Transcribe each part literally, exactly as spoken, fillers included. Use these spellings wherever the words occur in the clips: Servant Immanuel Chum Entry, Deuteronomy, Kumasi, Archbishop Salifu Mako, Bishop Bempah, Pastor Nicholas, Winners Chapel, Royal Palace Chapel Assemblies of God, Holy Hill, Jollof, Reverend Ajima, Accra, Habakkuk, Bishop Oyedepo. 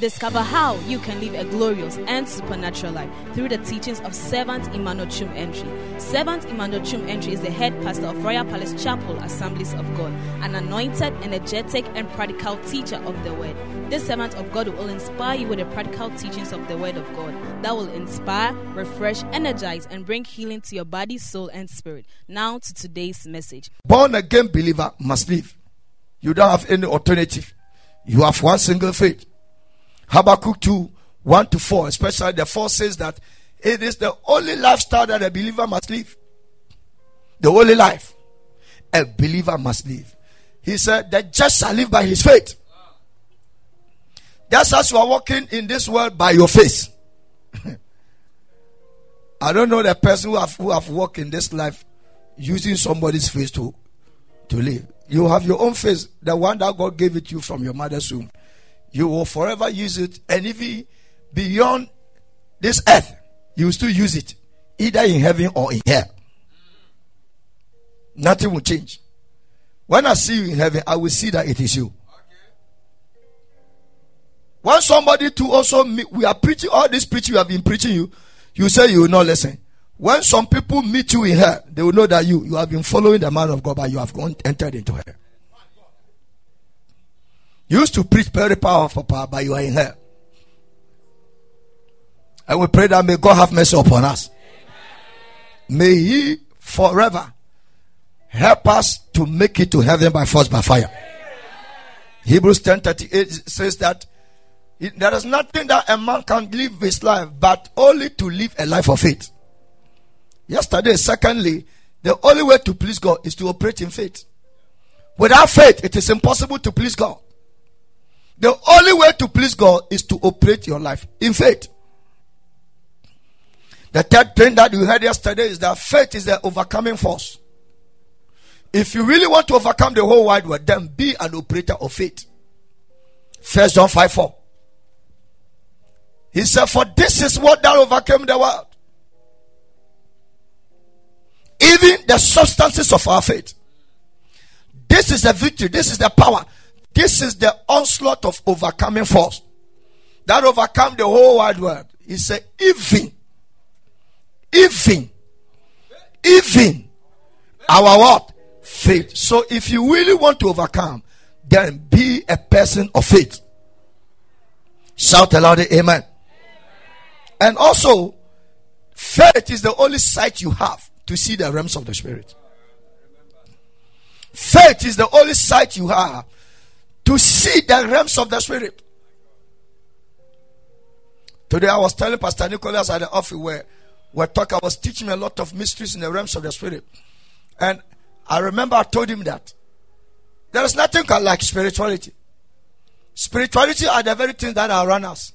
Discover how you can live a glorious and supernatural life through the teachings of Servant Immanuel Chum Entry. Servant Immanuel Chum Entry is the head pastor of Royal Palace Chapel Assemblies of God, an anointed, energetic, and practical teacher of the Word. This servant of God will inspire you with the practical teachings of the Word of God that will inspire, refresh, energize, and bring healing to your body, soul, and spirit. Now to today's message. Born again believer must live. You don't have any alternative. You have one single faith. Habakkuk two, one to four, especially the four, says that it is the only lifestyle that a believer must live. The only life a believer must live. He said, the just shall live by his faith. Wow. Just as you are walking in this world by your face. I don't know the person who have, who have walked in this life using somebody's face to, to live. You have your own face, the one that God gave it to you from your mother's womb. You will forever use it, and even beyond this earth, you will still use it, either in heaven or in hell. Nothing will change. When I see you in heaven, I will see that it is you. Okay. When somebody too also, we are preaching all this preaching we have been preaching you, you say you will not listen. When some people meet you in hell, they will know that you you have been following the man of God, but you have gone entered into hell. You used to preach very powerful power, but you are in hell. And we pray that may God have mercy upon us. Amen. May He forever help us to make it to heaven by force, by fire. Amen. Hebrews ten thirty-eight says that it, there is nothing that a man can live his life, but only to live a life of faith. Yesterday, secondly, the only way to please God is to operate in faith. Without faith, it is impossible to please God. The only way to please God is to operate your life in faith. The third thing that we heard yesterday is that faith is the overcoming force. If you really want to overcome the whole wide world, then be an operator of faith. First John five four. He said, for this is what that overcame the world, even the substances of our faith. This is the victory. This is the power. This is the onslaught of overcoming force that overcome the whole wide world. He said, even, even, even our what? Faith. So if you really want to overcome, then be a person of faith. Shout aloud, amen. And also, faith is the only sight you have to see the realms of the spirit. Faith is the only sight you have to see the realms of the spirit. Today I was telling Pastor Nicholas at the office where, where talk, I was teaching a lot of mysteries in the realms of the spirit. And I remember I told him that there is nothing like spirituality. Spirituality are the very things that are around us.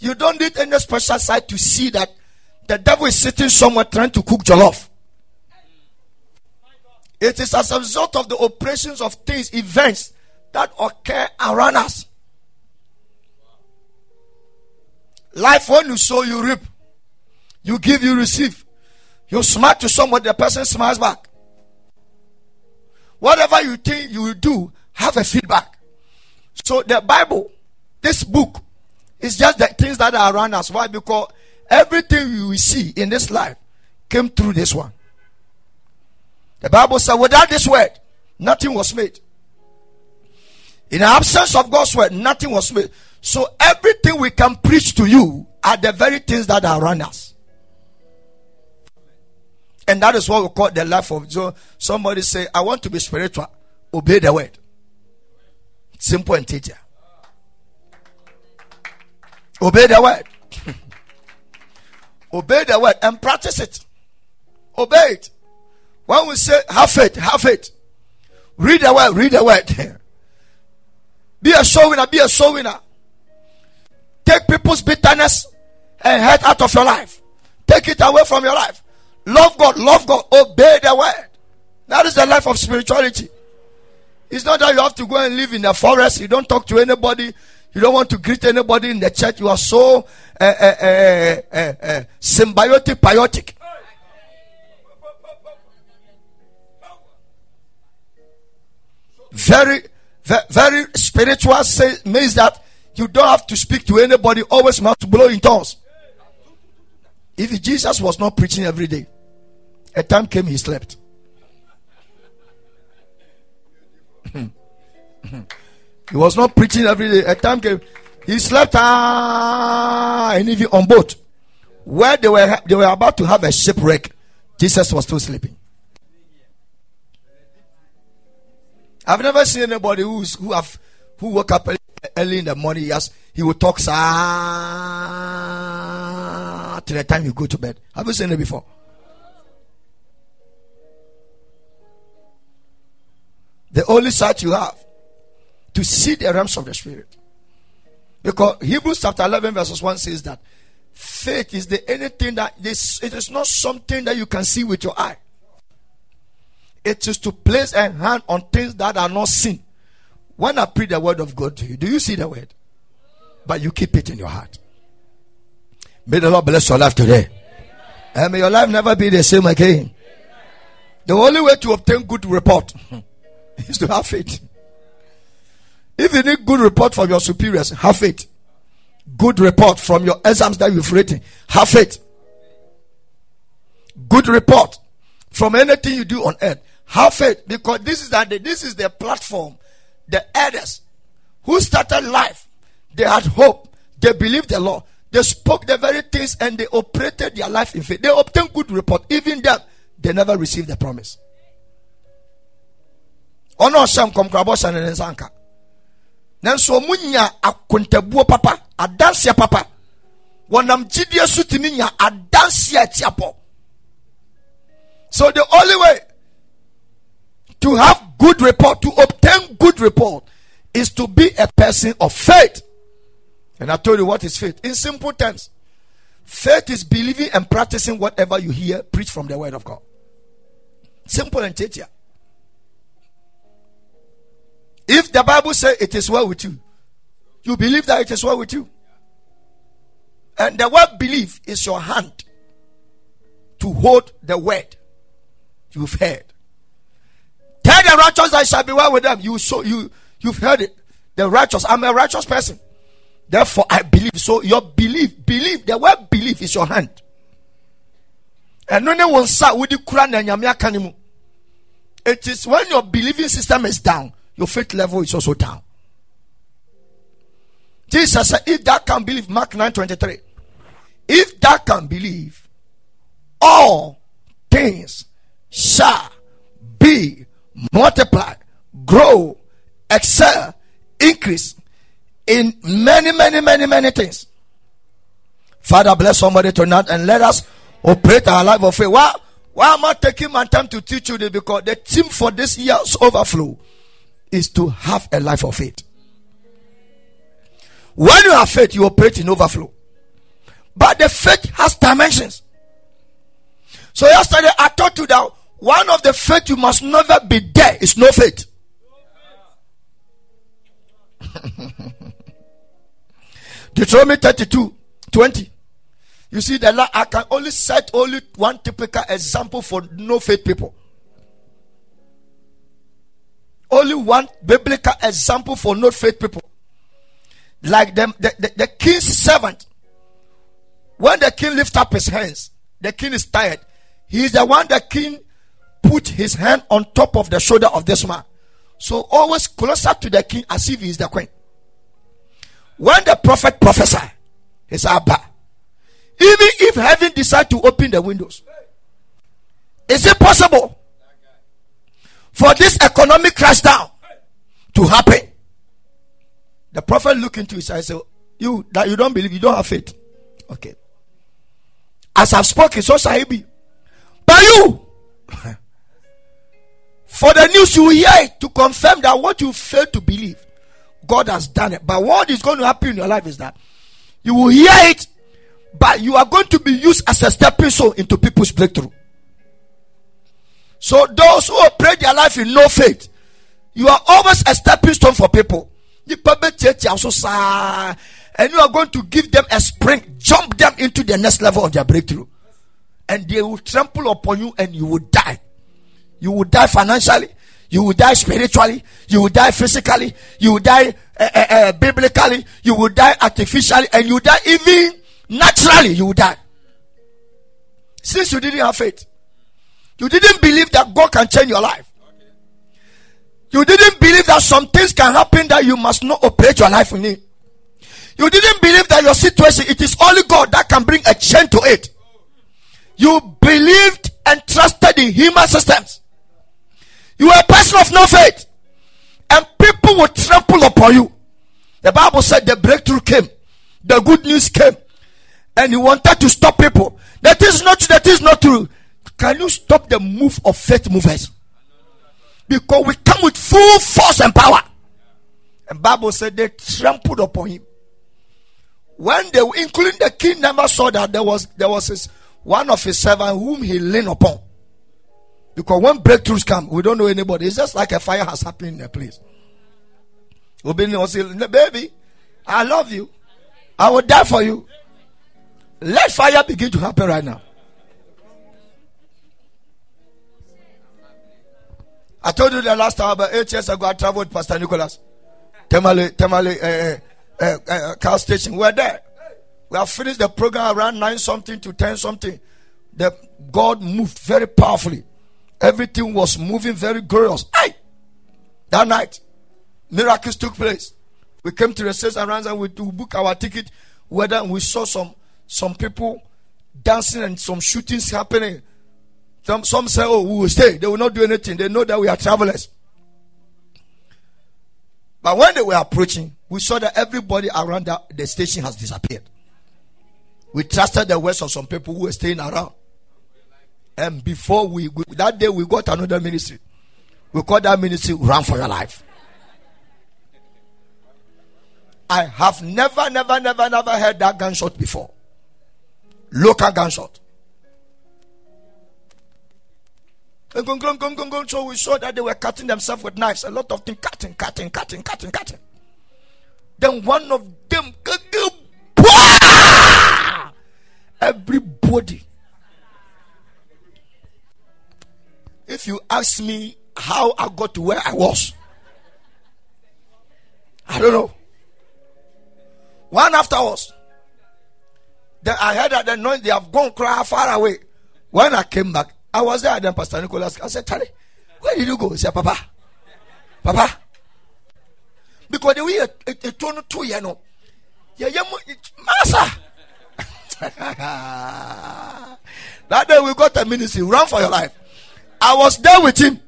You don't need any special sight to see that the devil is sitting somewhere trying to cook jollof. It is as a result of the operations of things, events that occur around us. Life, when you sow, you reap. You give, you receive. You smile to somebody, the person smiles back. Whatever you think you will do, have a feedback. So the Bible, this book, is just the things that are around us. Why? Because everything you will see in this life came through this one. The Bible said, without this word, nothing was made. In the absence of God's word, nothing was made. So everything we can preach to you are the very things that are around us. And that is what we call the life of Job. Somebody say, I want to be spiritual. Obey the word. Simple and teacher. Obey the word. Obey the word and practice it. Obey it. When we say, have faith, have faith. Read the word, read the word. Be a soul winner, be a soul winner. Take people's bitterness and hate out of your life. Take it away from your life. Love God, love God. Obey the word. That is the life of spirituality. It's not that you have to go and live in the forest. You don't talk to anybody. You don't want to greet anybody in the church. You are so uh, uh, uh, uh, uh, symbiotic, biotic. Very, very spiritual means that You don't have to speak to anybody. Always mouth to blow in tongues. If Jesus was not preaching every day, a time came he slept. He was not preaching every day. A time came he slept, ah, and even on boat where they were they were about to have a shipwreck, Jesus was still sleeping. I've never seen anybody who's, who have who woke up early in the morning. Yes, he will talk ah, till the time you go to bed. Have you seen it before? The only sight you have to see the realms of the spirit, because Hebrews chapter eleven verses one says that faith is the anything that this it is not something that you can see with your eye. It is to place a hand on things that are not seen. When I preach the word of God to you, do you see the word? But you keep it in your heart. May the Lord bless your life today. And may your life never be the same again. The only way to obtain good report is to have faith. If you need good report from your superiors, have faith. Good report from your exams that you've written, have faith. Good report from anything you do on earth, have faith, because this is that this is the platform. The elders who started life, they had hope, they believed the Lord, they spoke the very things, and they operated their life in faith. They obtained good report. Even them, they never received the promise. Ono sham komkrabosa nensanka. Nanso munya akontabuo papa, adanse papa. Wonam gidie sutimi nya adanse atiapo. So the only way to have good report, to obtain good report, is to be a person of faith. And I told you what is faith. In simple terms, faith is believing and practicing whatever you hear preached from the word of God. Simple and clear. If the Bible says it is well with you, you believe that it is well with you. And the word believe is your hand to hold the word you've heard. Tell the righteous that it shall be well with them. You so you you've heard it. The righteous. I'm a righteous person. Therefore, I believe. So your belief, believe. The word belief is your hand. And no one sat with the Quran and Yamia Kanimu. It is when your believing system is down, your faith level is also down. Jesus said, "If that can believe," Mark nine twenty three. If that can believe, all things shall be multiply, grow, excel, increase in many, many, many, many things. Father, bless somebody tonight and let us operate our life of faith. Why, why am I taking my time to teach you this? Because the theme for this year's overflow is to have a life of faith. When you have faith, you operate in overflow. But the faith has dimensions. So yesterday I taught you that one of the faith you must never be there is no faith. Deuteronomy thirty-two twenty. You see, the la- I can only set only one typical example for no faith people. Only one biblical example for no faith people. Like them, the, the, the king's servant. When the king lifts up his hands, the king is tired. He is the one the king put his hand on top of the shoulder of this man. So always closer to the king as if he is the queen. When the prophet prophesied, he said, Abba, even if heaven decides to open the windows, is it possible for this economic crashdown to happen? The prophet looked into his eyes and said, you that you don't believe, you don't have faith. Okay. As I've spoken, so shall it be. But you, for the news you hear to confirm that what you fail to believe, God has done it. But what is going to happen in your life is that you will hear it, but you are going to be used as a stepping stone into people's breakthrough. So those who operate their life in no faith, you are always a stepping stone for people. You and you are going to give them a spring, jump them into the next level of their breakthrough. And they will trample upon you and you will die. You will die financially. You will die spiritually. You will die physically. You will die uh, uh, uh, biblically. You will die artificially. And you will die even naturally. You will die. Since you didn't have faith. You didn't believe that God can change your life. Okay. You didn't believe that some things can happen that you must not operate your life in it. You didn't believe that your situation, it is only God that can bring a change to it. You believed and trusted in human systems. You were a person of no faith. And people would trample upon you. The Bible said the breakthrough came. The good news came. And he wanted to stop people. That is not true. That is not true. Can you stop the move of faith movers? Because we come with full force and power. And Bible said they trampled upon him. When they, including the king, never saw that there was there was his, one of his servants whom he leaned upon. Because when breakthroughs come, we don't know anybody. It's just like a fire has happened in a place. Obinna will say, "Baby, I love you. I will die for you." Let fire begin to happen right now. I told you the last time, about eight years ago, I traveled with Pastor Nicholas. Temale, Temale, eh, eh, eh, car station. We're there. We have finished the program around nine something to ten something. The God moved very powerfully. Everything was moving very glorious. Aye. That night, miracles took place. We came to the sales around and we booked our ticket. Whether we saw some some people dancing and some shootings happening. Some, some say, "Oh, we will stay." They will not do anything. They know that we are travelers. But when they were approaching, we saw that everybody around the, the station has disappeared. We trusted the words of some people who were staying around. And before we, we that day, we got another ministry. We called that ministry "Run for Your Life." I have never, never, never, never heard that gunshot before. Local gunshot. So we saw that they were cutting themselves with knives. A lot of things. Cutting, cutting, cutting, cutting, cutting. Then one of them. Everybody. If you ask me how I got to where I was, I don't know. One after us. Then I heard that the noise. They have gone cry far away. When I came back, I was there. Then Pastor Nicholas, I said, "Charlie, where did you go?" He said, Papa, Papa. Because we were a turn two, you know. Master. That day we got a ministry, "Run for Your Life." I was there with him.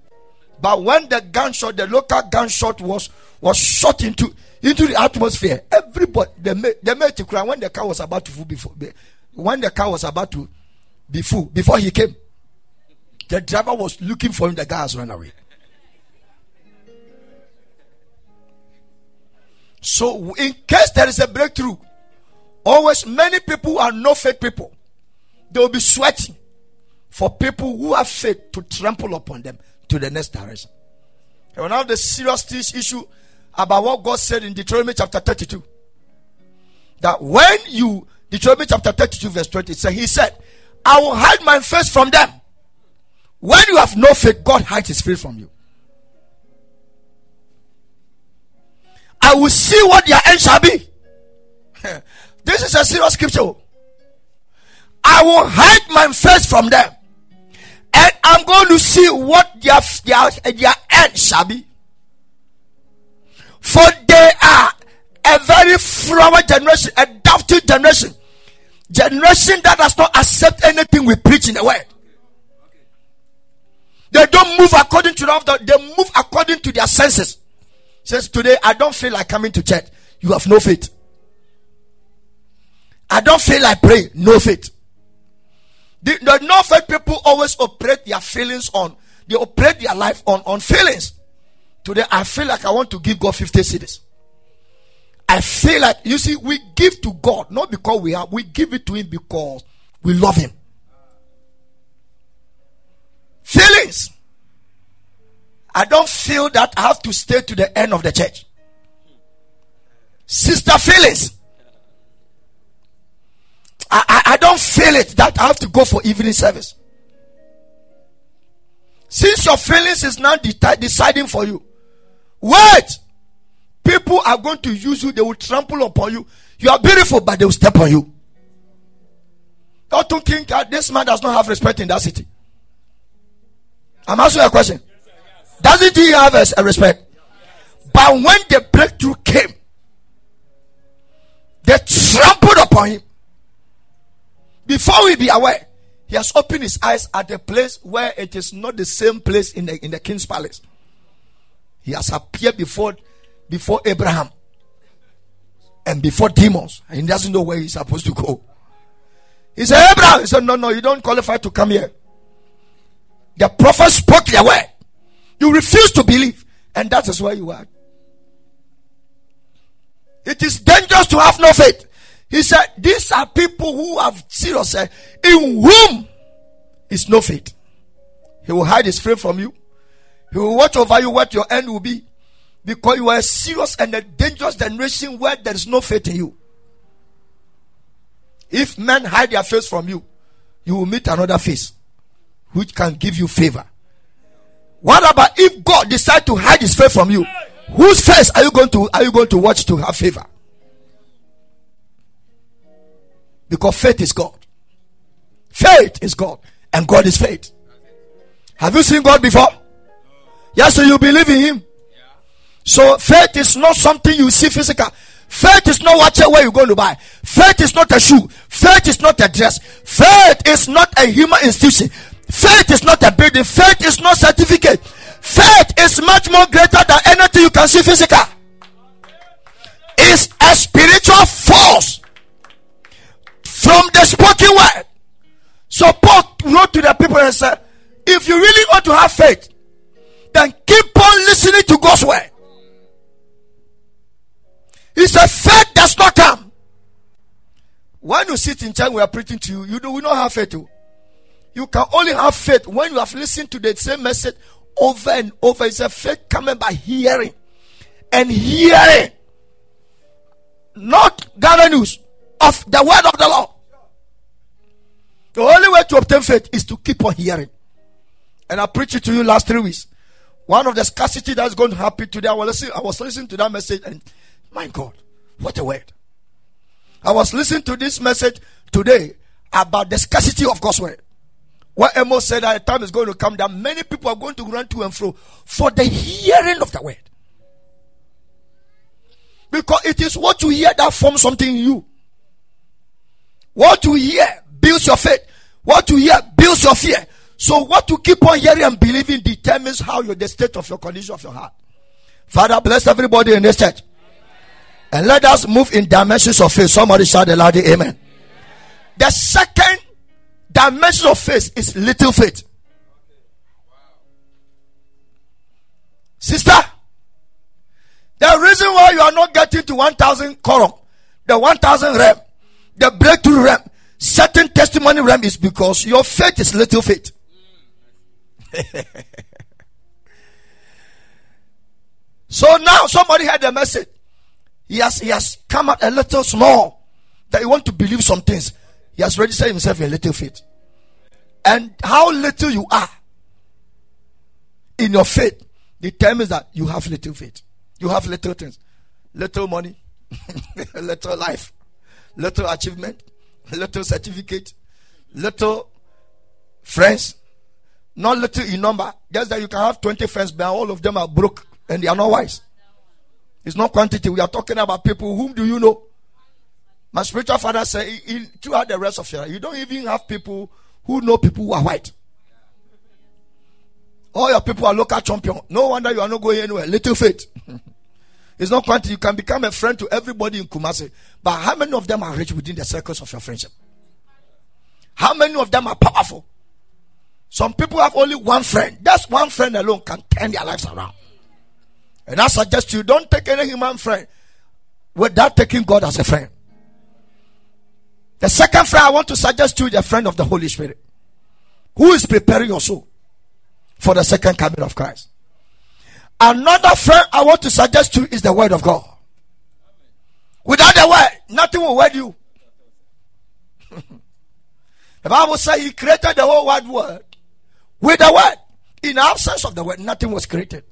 But when the gunshot, the local gunshot was was shot into into the atmosphere, everybody, they made, they made to cry when the car was about to full before, when the car was about to be full, before he came. The driver was looking for him. The guy has run away. So, in case there is a breakthrough, always many people are no faith people. They will be sweating for people who have faith to trample upon them to the next direction. And now the serious issue about what God said in Deuteronomy chapter thirty-two. That when you, Deuteronomy chapter thirty-two verse twenty, so he said, "I will hide my face from them." When you have no faith, God hides his face from you. "I will see what their end shall be." This is a serious scripture. "I will hide my face from them, and I'm going to see what their, their, their end shall be. For they are a very froward generation, a doubting generation, generation that does not accept anything we preach in the word. They don't move according to the, they move according to their senses." Says today, "I don't feel like coming to church." You have no faith. "I don't feel like praying." No faith. The, the no faith people always operate their feelings on. They operate their life on, on feelings. Today, "I feel like I want to give God fifty cedis." I feel like, you see, we give to God not because we have, we give it to him because we love him. Feelings. "I don't feel that I have to stay to the end of the church." Sister feelings. I, I, I don't feel it that I have to go for evening service. Since your feelings is now de- deciding for you, wait. People are going to use you. They will trample upon you. You are beautiful, but they will step on you. Don't think that this man does not have respect in that city. I'm asking you a question. Doesn't he have a respect? But when the breakthrough came, they trampled upon him. Before we be aware, he has opened his eyes at a place where it is not the same place in the in the king's palace. He has appeared before before Abraham and before demons. And he doesn't know where he's supposed to go. He said, Abraham, he said, no, no, you don't qualify to come here. The prophet spoke their word. You refuse to believe. And that is where you are. It is dangerous to have no faith. He said, these are people who have serious, uh, in whom is no faith. He will hide his faith from you. He will watch over you what your end will be. Because you are a serious and a dangerous generation where there is no faith in you. If men hide their face from you, you will meet another face which can give you favor. What about if God decides to hide his face from you? Whose face are you going to are you going to watch to have favor? Because faith is God. Faith is God. And God is faith. Have you seen God before? Yes, so you believe in him. So faith is not something you see physical. Faith is not what where you're going to buy. Faith is not a shoe. Faith is not a dress. Faith is not a human institution. Faith is not a building. Faith is not certificate. Faith is much more greater than anything you can see physical. It's a spiritual force from the spoken word. So Paul wrote to the people and said, if you really want to have faith, then keep on listening to God's word. He said, faith does not come. When you sit in church, we are preaching to you. You do, we don't have faith. Too. You can only have faith when you have listened to the same message over and over. He said, faith coming by hearing. And hearing. Not the news of the word of the Lord. The only way to obtain faith is to keep on hearing. And I preached it to you last three weeks. One of the scarcity that is going to happen today, I was listening, I was listening to that message and my God, what a word. I was listening to this message today about the scarcity of God's word. What Amos said that a time is going to come that many people are going to run to and fro for the hearing of the word. Because it is what you hear that forms something in you. What you hear builds your faith. What you hear builds your fear. So what you keep on hearing and believing determines how your the state of your condition of your heart. Father, bless everybody in this church. And let us move in dimensions of faith. Somebody shout a loud amen. Amen. The second dimension of faith is little faith. Wow. Sister, the reason why you are not getting to one thousand column, the one thousand realm, the breakthrough realm, certain testimony realm is because your faith is little faith. Mm. So now somebody had a message. He has, he has come out a little small that you want to believe some things. He has registered himself in little faith. And how little you are in your faith determines that you have little faith. You have little things. Little money, little life, little achievement, little certificate, little friends. Not little in number. Just that you can have twenty friends, but all of them are broke and they are not wise. It's not quantity. We are talking about people. Whom do you know? My spiritual father said, he, he, throughout the rest of your life, you don't even have people who know people who are white. All your people are local champion. No wonder you are not going anywhere. Little faith. It's not quantity. You can become a friend to everybody in Kumasi. But how many of them are rich within the circles of your friendship? How many of them are powerful? Some people have only one friend. That's one friend alone can turn their lives around. And I suggest you don't take any human friend without taking God as a friend. The second friend I want to suggest to you is a friend of the Holy Spirit. Who is preparing your soul for the second coming of Christ. Another friend I want to suggest to you is the Word of God. Without the Word, nothing will wed you. The Bible says He created the whole wide world with the Word. In absence of the word, nothing was created.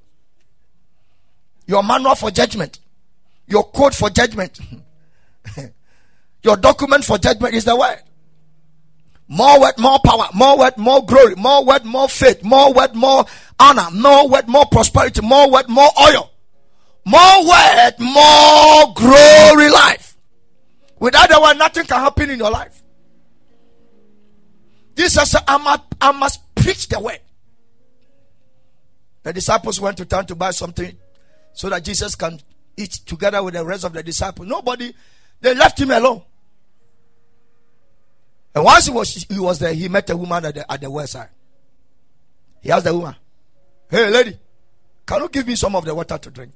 Your manual for judgment, your code for judgment, your document for judgment is the word. More word, more power, more word, more glory, more word, more faith, more word, more honor, more word, more prosperity, more word, more oil, more word, more glory life. Without the word, nothing can happen in your life. Jesus said, I must, I must preach the word. The disciples went to town to buy something so that Jesus can eat together with the rest of the disciples. Nobody, they left him alone. And once he was, he was there, he met a woman at the, at the well side. He asked the woman, hey lady, can you give me some of the water to drink?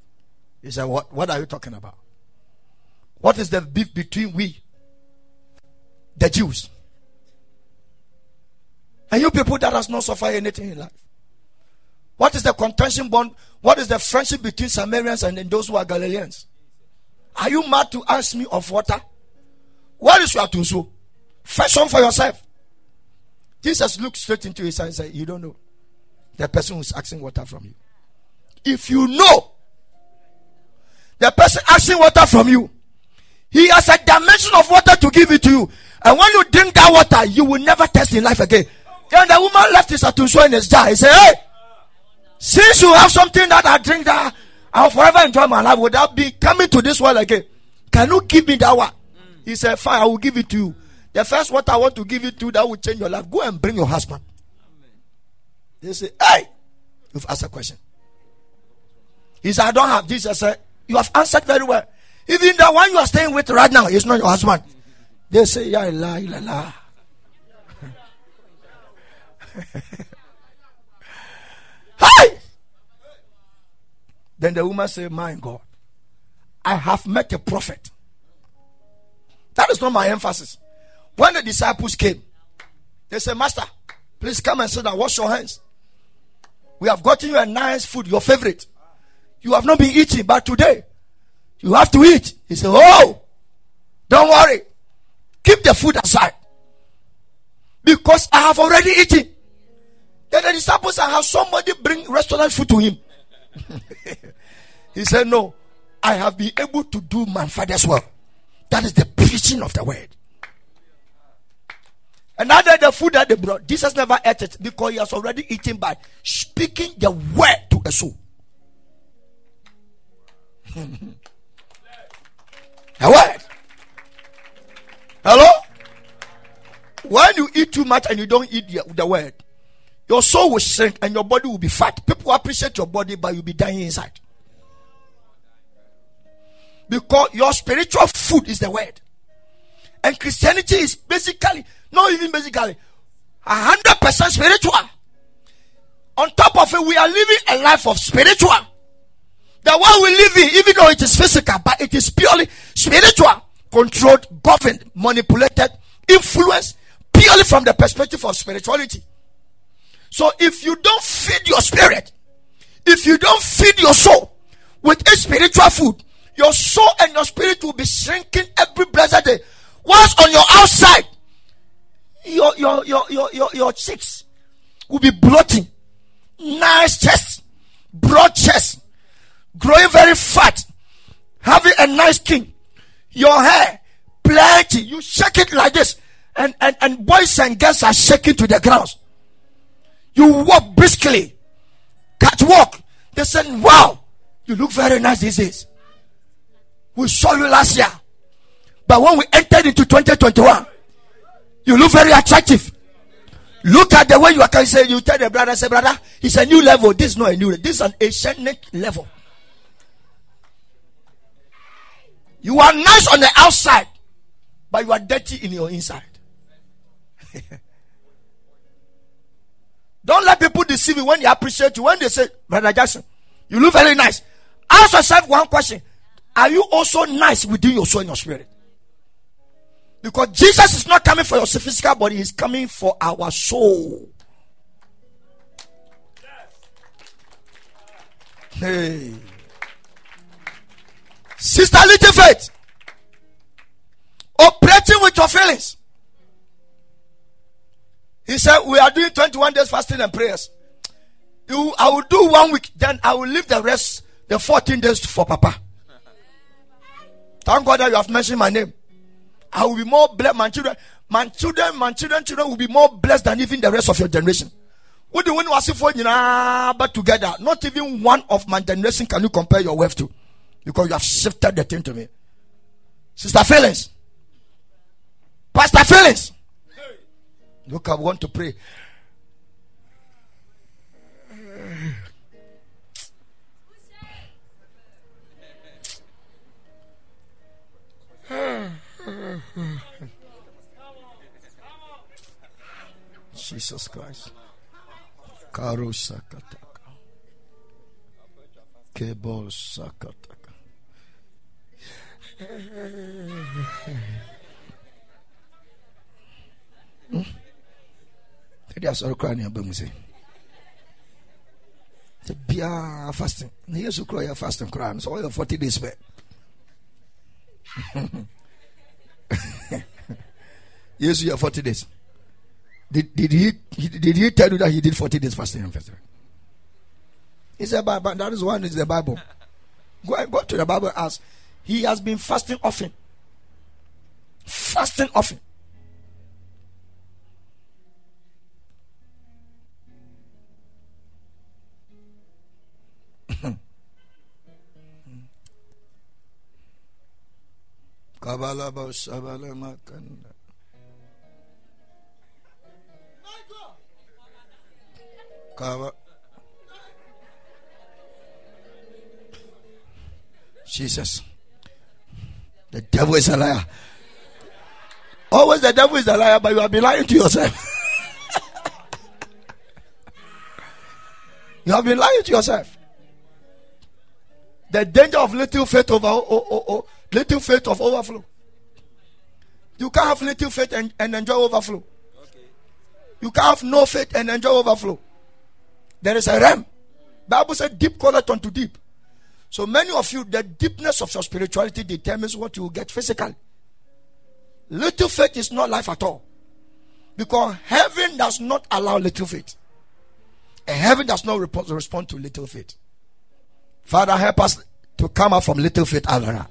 He said, what, what are you talking about? What is the beef between we, the Jews, and you people that has not suffered anything in life? What is the contention bond? What is the friendship between Samaritans and those who are Galileans? Are you mad to ask me of water? What is your atusu? Fetch one for yourself. Jesus looked straight into his eyes and said, you don't know the person who's asking water from you. If you know the person asking water from you, he has a dimension of water to give it to you. And when you drink that water, you will never taste in life again. Then the woman left his atusu in his jar. He said, hey, since you have something that I drink that I'll forever enjoy my life without being coming to this world again, can you give me that one? Mm. He said, fine, I will give it to you. The first water I want to give it to you that will change your life, go and bring your husband. Amen. They say, hey, you've asked a question. He said, I don't have this. I said, you have answered very well. Even the one you are staying with right now is not your husband. They say, ya la la la. Hey! Then the woman said, my God, I have met a prophet. That is not my emphasis. When the disciples came, they said, Master, please come and sit down, wash your hands. We have gotten you a nice food, your favorite. You have not been eating, but today you have to eat. He said, oh, don't worry. Keep the food aside, because I have already eaten. Then the disciples have somebody bring restaurant food to him. He said, no, I have been able to do my Father's work. That is the preaching of the word. And now the food that they brought, Jesus never ate it, because he has already eaten by speaking the word to a soul. The word. Hello? When you eat too much and you don't eat the, the word, your soul will shrink and your body will be fat. People appreciate your body, but you'll be dying inside. Because your spiritual food is the word. And Christianity is basically, not even basically, one hundred percent spiritual. On top of it, we are living a life of spiritual. The one we live in, even though it is physical, but it is purely spiritual. Controlled, governed, manipulated, influenced, purely from the perspective of spirituality. So if you don't feed your spirit, if you don't feed your soul with a spiritual food, your soul and your spirit will be shrinking every blessed day. Once on your outside, your your your your your, your cheeks will be bloating, nice chest, broad chest, growing very fat, having a nice skin, your hair plenty. You shake it like this, and and and boys and girls are shaking to the ground. You walk briskly, catwalk. They said, wow, you look very nice these days. We saw you last year, but when we entered into twenty twenty-one, you look very attractive. Look at the way you are. Can say, you tell the brother, say, brother, it's a new level. This is not a new level. This is an ancient level. You are nice on the outside, but you are dirty in your inside. Don't let people deceive you when they appreciate you. When they say, Brother Jackson, you look very nice. Ask yourself one question. Are you also nice within your soul and your spirit? Because Jesus is not coming for your physical body. He's coming for our soul. Hey. Sister Little Faith. Operating with your feelings. He said, we are doing twenty-one days fasting and prayers. You, I will do one week, then I will leave the rest, the fourteen days for Papa. Thank God that you have mentioned my name. I will be more blessed. My children, my children, my children, children will be more blessed than even the rest of your generation. What do you want to for? You know, but together, not even one of my generation can you compare your wealth to, because you have shifted the thing to me. Sister Phyllis, Pastor Phyllis, look, I want to pray. Jesus Christ. Karo sakataka. Kebo sakataka. Hmm? They are so crying about me. They be fasting. They used to cry about fasting, crying. So all the forty days back. Yes, you have forty days. Did, did he did he tell you that he did forty days fasting and fasting? He said, "Bible." That is one is the Bible. Go and go to the Bible. As he has been fasting often, fasting often. Jesus, the devil is a liar. Always the devil is a liar, but you have been lying to yourself. You have been lying to yourself. The danger of little faith over oh, oh, oh, little faith of overflow. You can't have little faith and, and enjoy overflow. Okay. You can't have no faith and enjoy overflow. There is a realm. Bible says deep calleth unto deep. So many of you, the deepness of your spirituality determines what you will get physically. Little faith is not life at all, because heaven does not allow little faith, and heaven does not respond to little faith. Father, help us to come out from little faith, Alana.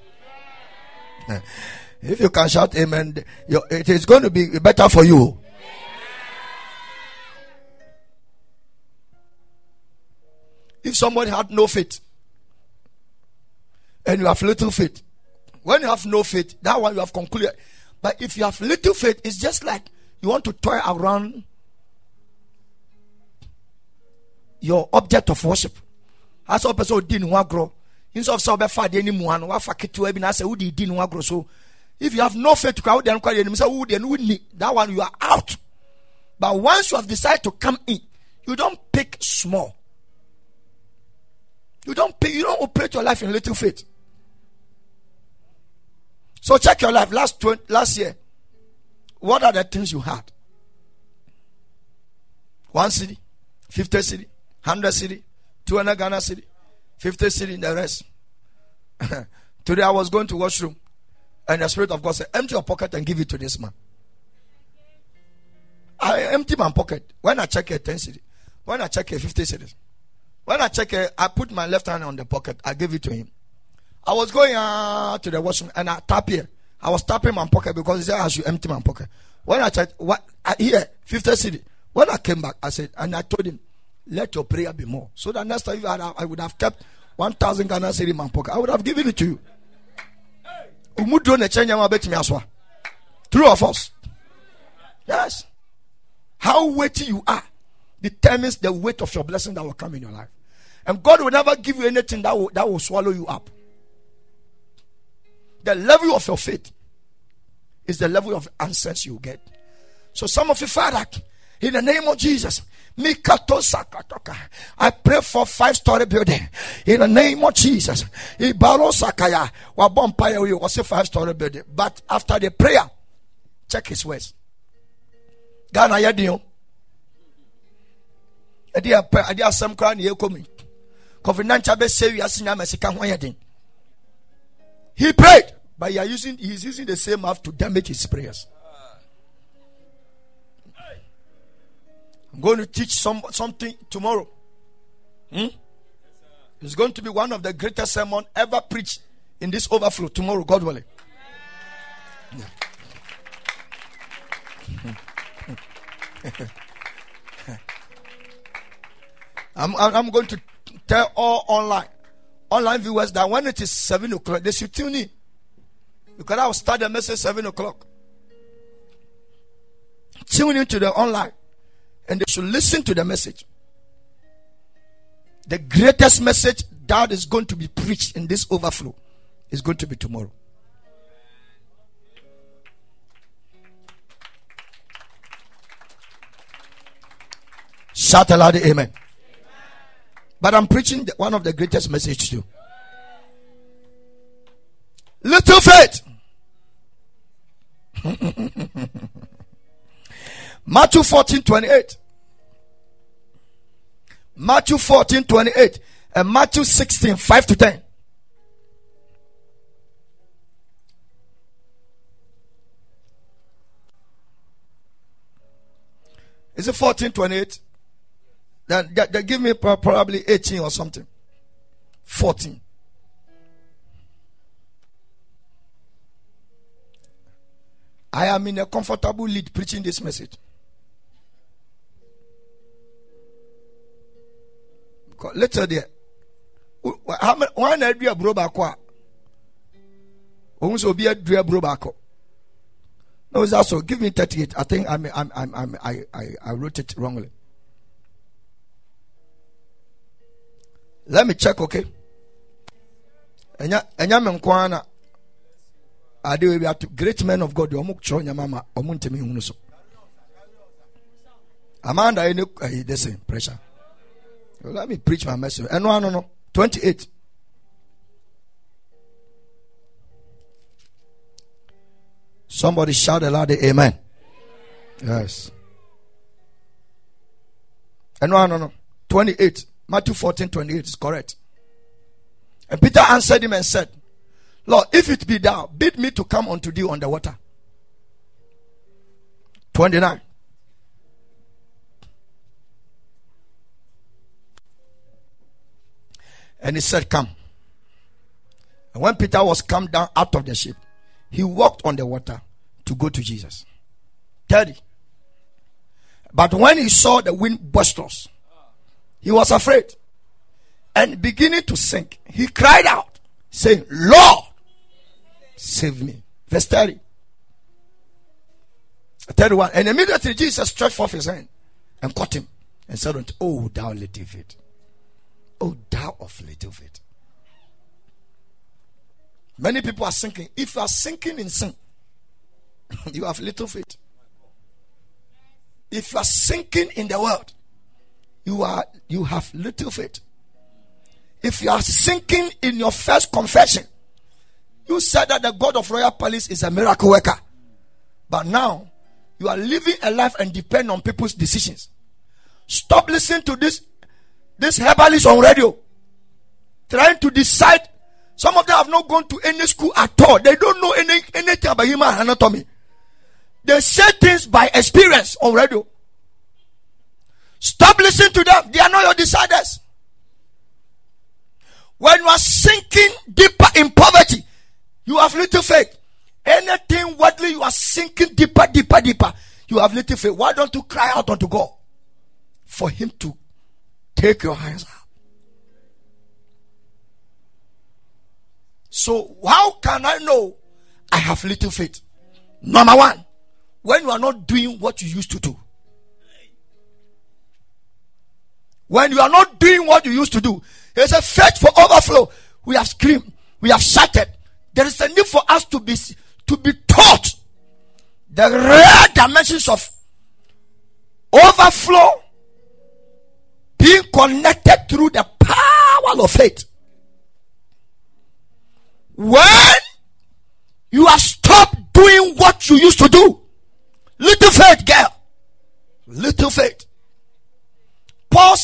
If you can shout amen, it is going to be better for you. If somebody had no faith and you have little faith, when you have no faith, that one you have concluded. But if you have little faith, it's just like you want to toy around your object of worship. As a person who didn't want to grow, instead of somebody finding anyone, what fuck it to have been, I say, who didn't want to grow. So if you have no faith to crowd and crowd, that one you are out. But once you have decided to come in, you don't pick small. You don't pick, you don't operate your life in little faith. So check your life last twenty, last year. What are the things you had? One city, fifty city, hundred city, two hundred Ghana city, fifty city, and the rest. Today I was going to washroom, and the Spirit of God said, "Empty your pocket and give it to this man." I empty my pocket. When I check a ten city, when I check a fifty cities, when I check it, I put my left hand on the pocket. I gave it to him. I was going uh, to the washroom and I tap here. I was tapping my pocket because he said I should empty my pocket. When I checked, what I here, fifty city. When I came back, I said, and I told him, let your prayer be more. So that next time I, I would have kept one thousand Ghana city in my pocket. I would have given it to you. Hey. Three of us. Yes. How weighty you are determines the weight of your blessing that will come in your life. And God will never give you anything that will, that will swallow you up. The level of your faith is the level of answers you get. So some of you, Father, in the name of Jesus, I pray for five-story building. In the name of Jesus, was a five-story building. But after the prayer, check his words. Ghana, you he prayed, but he are using he's using the same mouth to damage his prayers. I'm going to teach some something tomorrow Hmm? It's going to be one of the greatest sermons ever preached in this overflow tomorrow, God willing. Yeah. I'm, I'm going to tell all online online viewers that when it is seven o'clock, they should tune in, because I'll start the message seven o'clock. Tune in to the online, and they should listen to the message. The greatest message that is going to be preached in this overflow is going to be tomorrow. Shout aloud, amen. Amen. But I'm preaching the, one of the greatest messages too. Little faith. Matthew fourteen twenty eight. Matthew fourteen twenty eight and Matthew sixteen five to ten. Is it fourteen twenty eight? That, that, that give me probably eighteen or something. fourteen. I am in a comfortable lead preaching this message. Because later there. When I do a brobacqua, almost will be a drear brobacco. No, it's also give me thirty-eight. I think I'm, I'm, I'm, I'm, I, I, I wrote it wrongly. Let me check, okay? Enya ade great men of God, omu chro nya mama, omu ntemi hunu so. Amanda ene the same pressure. Let me preach my message. Eno no no, twenty-eight. Somebody shout aloud, amen. Yes. Eno no no, twenty-eight. Matthew fourteen twenty-eight is correct. And Peter answered him and said, Lord, if it be thou, bid me to come unto thee on the water. twenty-nine. And he said, come. And when Peter was come down out of the ship, he walked on the water to go to Jesus. thirty. But when he saw the wind boisterous, he was afraid, and beginning to sink, he cried out, saying, Lord, save me. Verse thirty. thirty-one. And immediately Jesus stretched forth his hand and caught him and said unto, O thou little faith, O thou of little faith. Many people are sinking. If you are sinking in sin, you have little faith. If you are sinking in the world, You are you have little faith. If you are sinking in your first confession, you said that the God of Royal Palace is a miracle worker. But now you are living a life and depend on people's decisions. Stop listening to this this herbalist on radio, trying to decide. Some of them have not gone to any school at all. They don't know any, anything about human anatomy. They say things by experience on radio. Stop listening to them. They are not your deciders. When you are sinking deeper in poverty, you have little faith. Anything worldly, you are sinking deeper, deeper, deeper. You have little faith. Why don't you cry out unto God for Him to take your hands out? So, how can I know I have little faith? Number one, when you are not doing what you used to do. When you are not doing what you used to do, there's a faith for overflow. We have screamed, we have shouted. There is a need for us to be to be taught the rare dimensions of overflow, being connected through the power of faith. When you have stopped doing what you used to do, little faith, girl, little faith. Paul,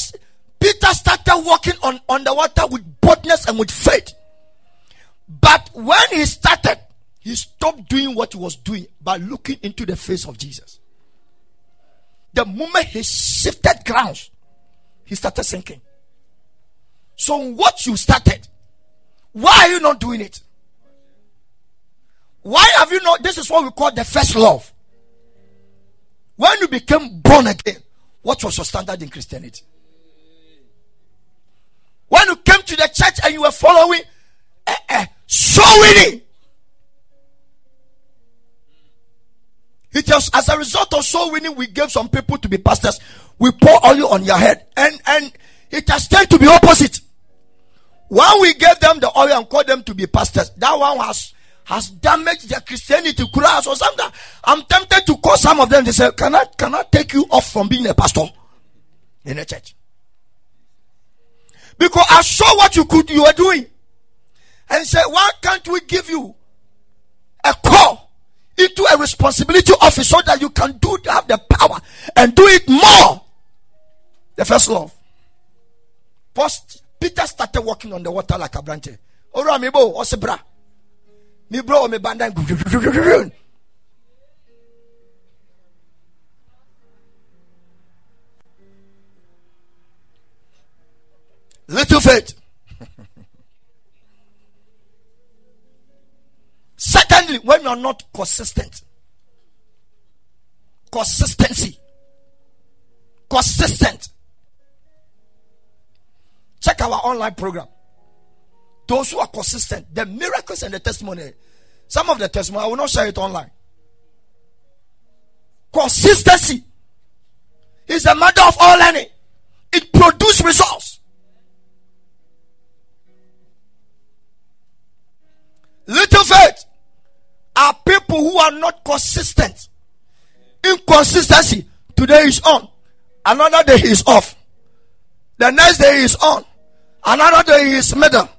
Peter started walking on, on the water with boldness and with faith. But when he started, he stopped doing what he was doing by looking into the face of Jesus. The moment he shifted grounds, he started sinking. So what you started, why are you not doing it? Why have you not? This is what we call the first love. When you became born again, what was your standard in Christianity? When you came to the church and you were following, eh, eh, sowing it. It was as a result of soul winning, we gave some people to be pastors. We pour oil on your head. And and it has turned to be opposite. When we gave them the oil and called them to be pastors, that one has, has damaged their Christianity. So sometimes I'm tempted to call some of them. They say, can I, can I take you off from being a pastor in a church? Because I saw what you could, you were doing. And say, why can't we give you a call into a responsibility office so that you can do have the power and do it more? The first love. Post Peter started walking on the water like a branch. Ora mi bo osebra, mi bro mi bandan. Little faith. Secondly, when you are not consistent, consistency, consistent. Check our online program. Those who are consistent, the miracles and the testimony. Some of the testimony I will not share it online. Consistency is a matter of all learning. It produces results. Little faith are people who are not consistent. Inconsistency. Today is on, another day is off. The next day is on, another day is middle.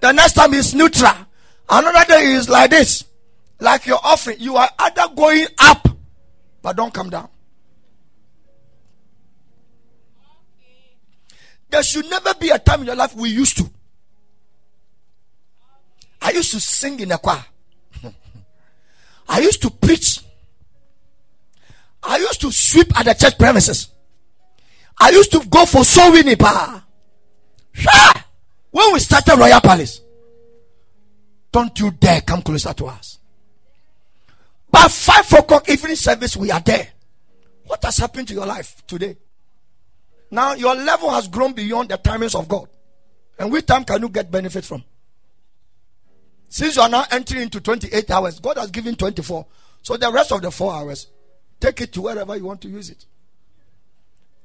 The next time is neutral. Another day is like this, like your offering. You are either going up, but don't come down. There should never be a time in your life we used to. I used to sing in a choir. I used to preach. I used to sweep at the church premises. I used to go for soul winning. When we started Royal Palace, don't you dare come closer to us. By five o'clock evening service, we are there. What has happened to your life today? Now your level has grown beyond the timings of God. And which time can you get benefit from? Since you are now entering into twenty-eight hours, God has given twenty-four. So the rest of the four hours, take it to wherever you want to use it.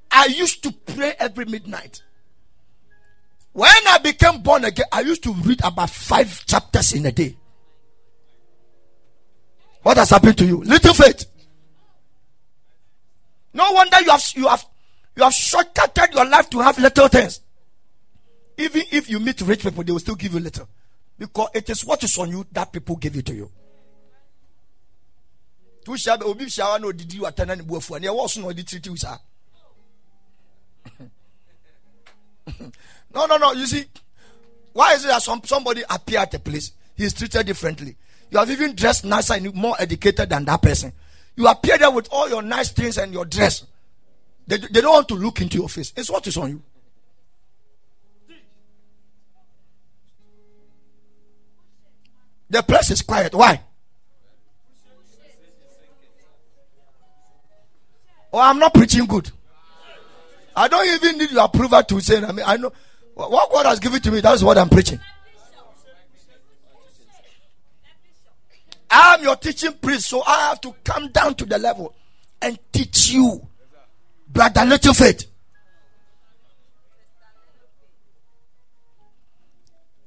I used to pray every midnight. When I became born again, I used to read about five chapters in a day. What has happened to you? Little faith. No wonder you have you have you have shortcutted your life to have little things. Even if you meet rich people, they will still give you little. Because it is what is on you that people give it to you. No, no, no. You see, why is it that some, somebody appear at a place, he is treated differently? You have even dressed nicer and more educated than that person. You appear there with all your nice things and your dress. They, they don't want to look into your face. It's what is on you. The place is quiet. Why? Oh, I'm not preaching good. I don't even need your approval to say. I mean, I know what God has given to me. That's what I'm preaching. I'm your teaching priest, so I have to come down to the level and teach you, brother. Little faith.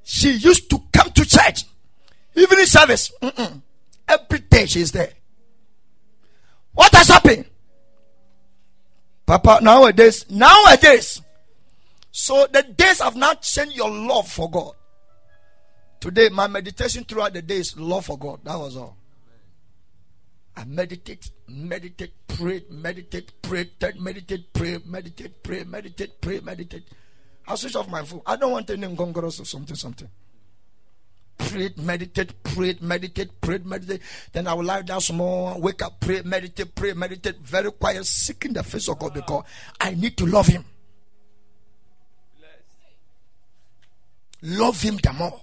She used to come to church. Evening service. Mm-mm. Every day she is there. What has happened? Papa, nowadays, nowadays. So the days have not changed your love for God. Today, my meditation throughout the day is love for God. That was all. I meditate, meditate, pray, meditate, pray, meditate, pray, meditate, pray, meditate, pray, meditate. I'll switch off my phone. I don't want any congress or something, something. Pray, meditate, pray, meditate, pray, meditate. Then I will lie down some more, wake up, pray, meditate, pray, meditate. Very quiet, seeking the face of God because I need to love Him. love him the more.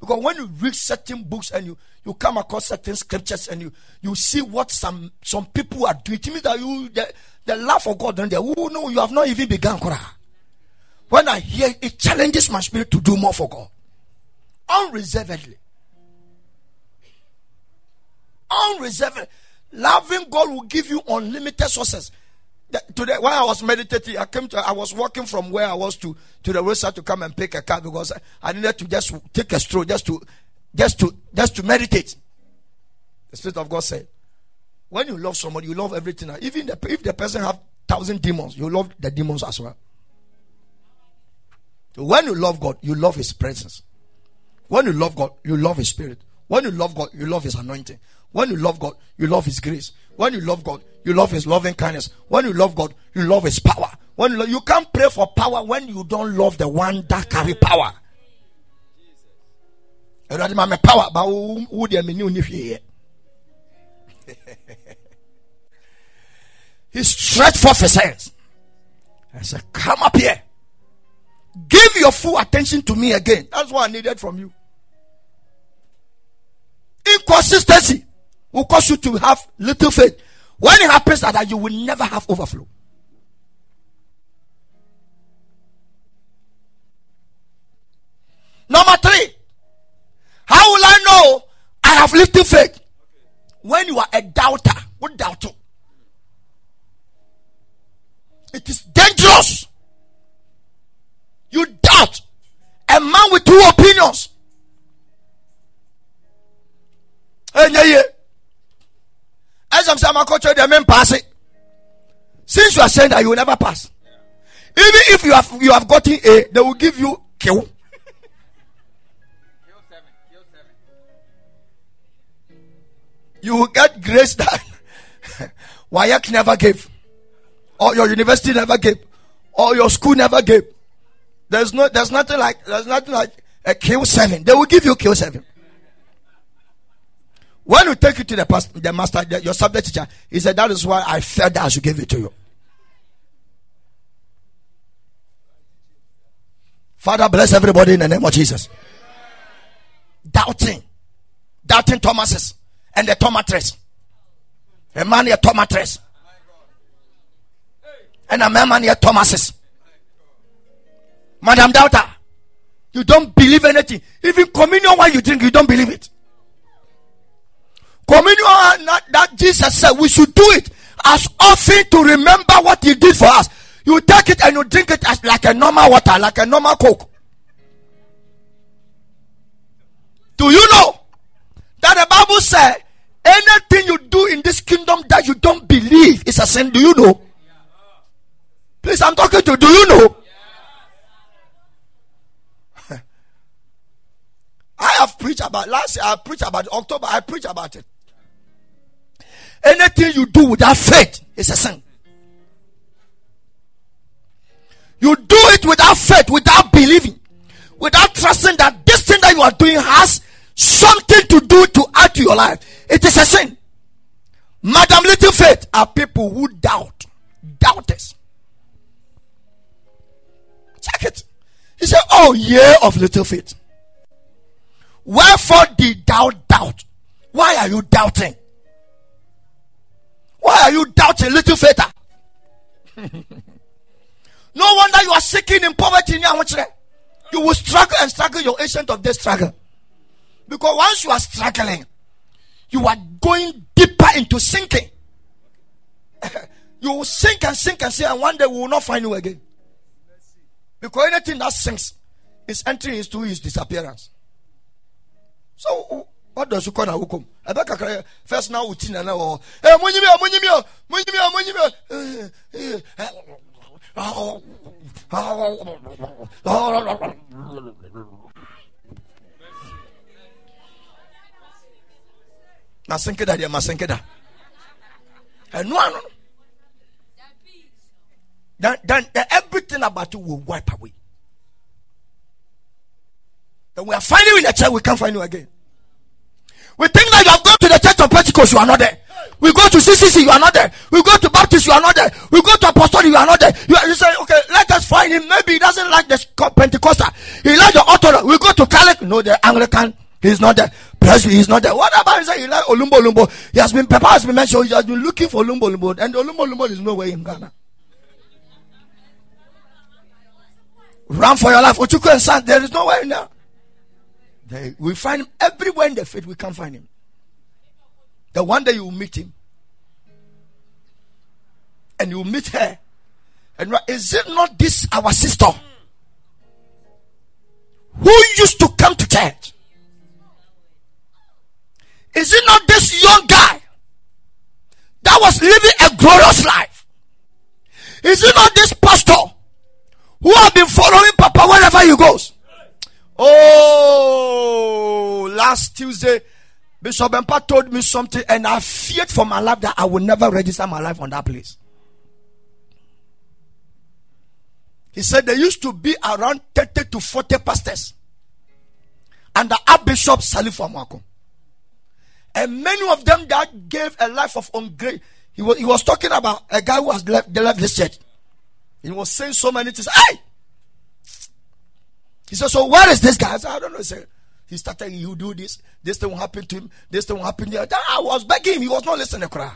Because when you read certain books and you, you come across certain scriptures and you, you see what some, some people are doing, it means that you, the, the love of God, then they, oh no, you have not even begun. When I hear it, it challenges my spirit to do more for God. Unreservedly. Unreservedly. Loving God will give you unlimited sources. The, today, while I was meditating, I came to, I was walking from where I was to, to the roadside to come and pick a car because I, I needed to just take a stroll, just to, just to, just to meditate. The Spirit of God said, when you love somebody, you love everything. Even the, if the person have thousand demons, you love the demons as well. So when you love God, you love His presence. When you love God, you love His Spirit. When you love God, you love His anointing. When you love God, you love His grace. When you love God, you love His loving kindness. When you love God, you love His power. When you, love, you can't pray for power when you don't love the one that carry power. He stretched forth His hands and said, come up here. Give your full attention to me again. That's what I needed from you. Inconsistency will cause you to have little faith. When it happens like that, you will never have overflow. Number three, how will I know I have little faith? When you are a doubter, what doubter? It is dangerous. You doubt. A man with two opinions. Since you are saying that you will never pass, even if you have you have gotten A, they will give you Q. You will get grace that Wyack never gave, or your university never gave, or your school never gave. There's no, there's nothing like, there's nothing like a Q seven. They will give you Q seven. When you take it to the pastor, the master, the, your subject teacher, he said, that is why I felt that I should give it to you. Father, bless everybody in the name of Jesus. Doubting. Doubting Thomases and the Thomatress. A man, a Thomatress. And a man, a Thomases. Madam Doubter, you don't believe anything. Even communion while you drink, you don't believe it. Communion that Jesus said we should do it as often to remember what He did for us. You take it and you drink it as like a normal water, like a normal Coke. Do you know that the Bible said anything you do in this kingdom that you don't believe is a sin? Do you know? Please, I'm talking to you. Do you know? I have preached about last year. I preached about October. I preached about it. Anything you do without faith is a sin. You do it without faith, without believing, without trusting that this thing that you are doing has something to do to add to your life. It is a sin. Madam Little Faith are people who doubt. Doubters. Check it. He said, oh, yeah, of little faith. Wherefore did thou doubt? Why are you doubting? Why are you doubting, little faith? No wonder you are seeking in poverty. You will struggle and struggle your ancient of this struggle. Because once you are struggling, you are going deeper into sinking. You will sink and sink and sink, and one day we will not find you again. Because anything that sinks is entering into his disappearance. So what does you call Awukum? I back first now utin na o. Eh munyi mi o munyi mi o munyi mi o munyi mi o. Na senkeda dia ma senkeda. Enu anu. Then then everything about you will wipe away. We are finding you in the church, we can't find you again. We think that you have gone to the church of Pentecost, you are not there. We go to C C C, you are not there. We go to Baptist, you are not there. We go to Apostolic, you are not there. You, are, you say, okay, let us find him. Maybe he doesn't like the Pentecostal. He likes the Orthodox. We go to Catholic. No, the Anglican. He's not there. Presby, he's not there. What about he said he likes Olumbo Olumbo? He has been Papa has been mentioned. He has been looking for Olumbo Olumbo, and Olumbo Olumbo is nowhere in Ghana. Run for your life. Ochuku and San, there is nowhere in there. They, we find him everywhere in the faith. We can't find him. The one day you will meet him. And you will meet her. And is it not this our sister who used to come to church? Is it not this young guy that was living a glorious life? Is it not this pastor who have been following Papa wherever he goes? Oh, last Tuesday, Bishop Bempah told me something, and I feared for my life that I would never register my life on that place. He said there used to be around thirty to forty pastors under Archbishop Salifu Mako. And many of them that gave a life of ungrace. He was, he was talking about a guy who has left, left this church. He was saying so many things. Hey! He said, so where is this guy? I said, I don't know. He said, he started, you do this. This thing will happen to him. This thing will happen to him. I was begging him. He was not listening to cry.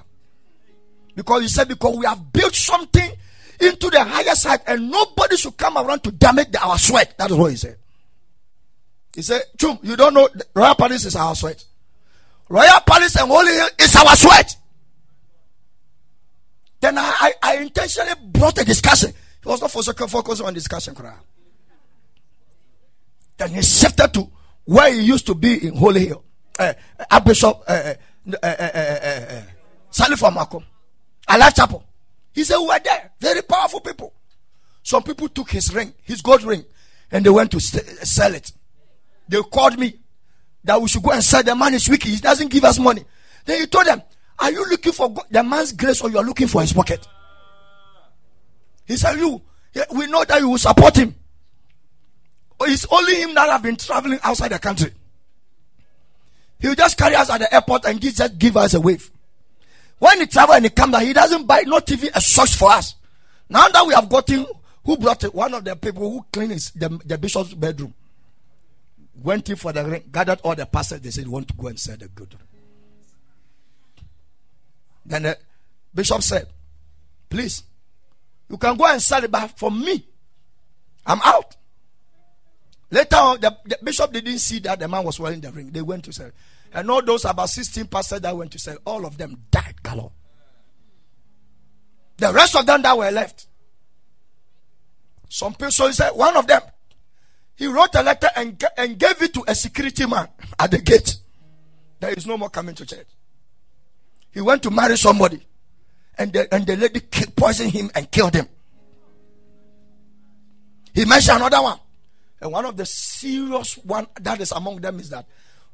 Because he said, because we have built something into the higher side, and nobody should come around to damage the, our sweat. That is what he said. He said, Chum, you don't know, Royal Palace is our sweat. Royal Palace and Holy Hill is our sweat. Then I, I, I intentionally brought a discussion. He was not focusing on discussion. Then he shifted to where he used to be in Holy Hill. Uh, Archbishop uh, uh, uh, uh, uh, Salifu Mako, I left chapel. He said, we were there. Very powerful people. Some people took his ring, his gold ring, and they went to st- sell it. They called me that we should go and sell. The man is wicked. He doesn't give us money. Then he told them, are you looking for God, the man's grace, or you are looking for his pocket? He said, you, we know that you will support him. It's only him that have been traveling outside the country. He will just carry us at the airport and just give us a wave. When he travels and he comes down, he doesn't buy no T V a source for us. Now that we have gotten, who brought it? One of the people who cleans the, the bishop's bedroom went in for the ring, gathered all the pastors. They said, want to go and sell the good. Then the bishop said, please, you can go and sell it, but for me, I'm out. Later on, the, the bishop didn't see that the man was wearing the ring. They went to sell it. And all those about sixteen pastors that went to sell, all of them died galore. The rest of them that were left. Some people, so he said, one of them, he wrote a letter and, and gave it to a security man at the gate. There is no more coming to church. He went to marry somebody. And the, and the lady poisoned him and killed him. He mentioned another one. And one of the serious one that is among them is that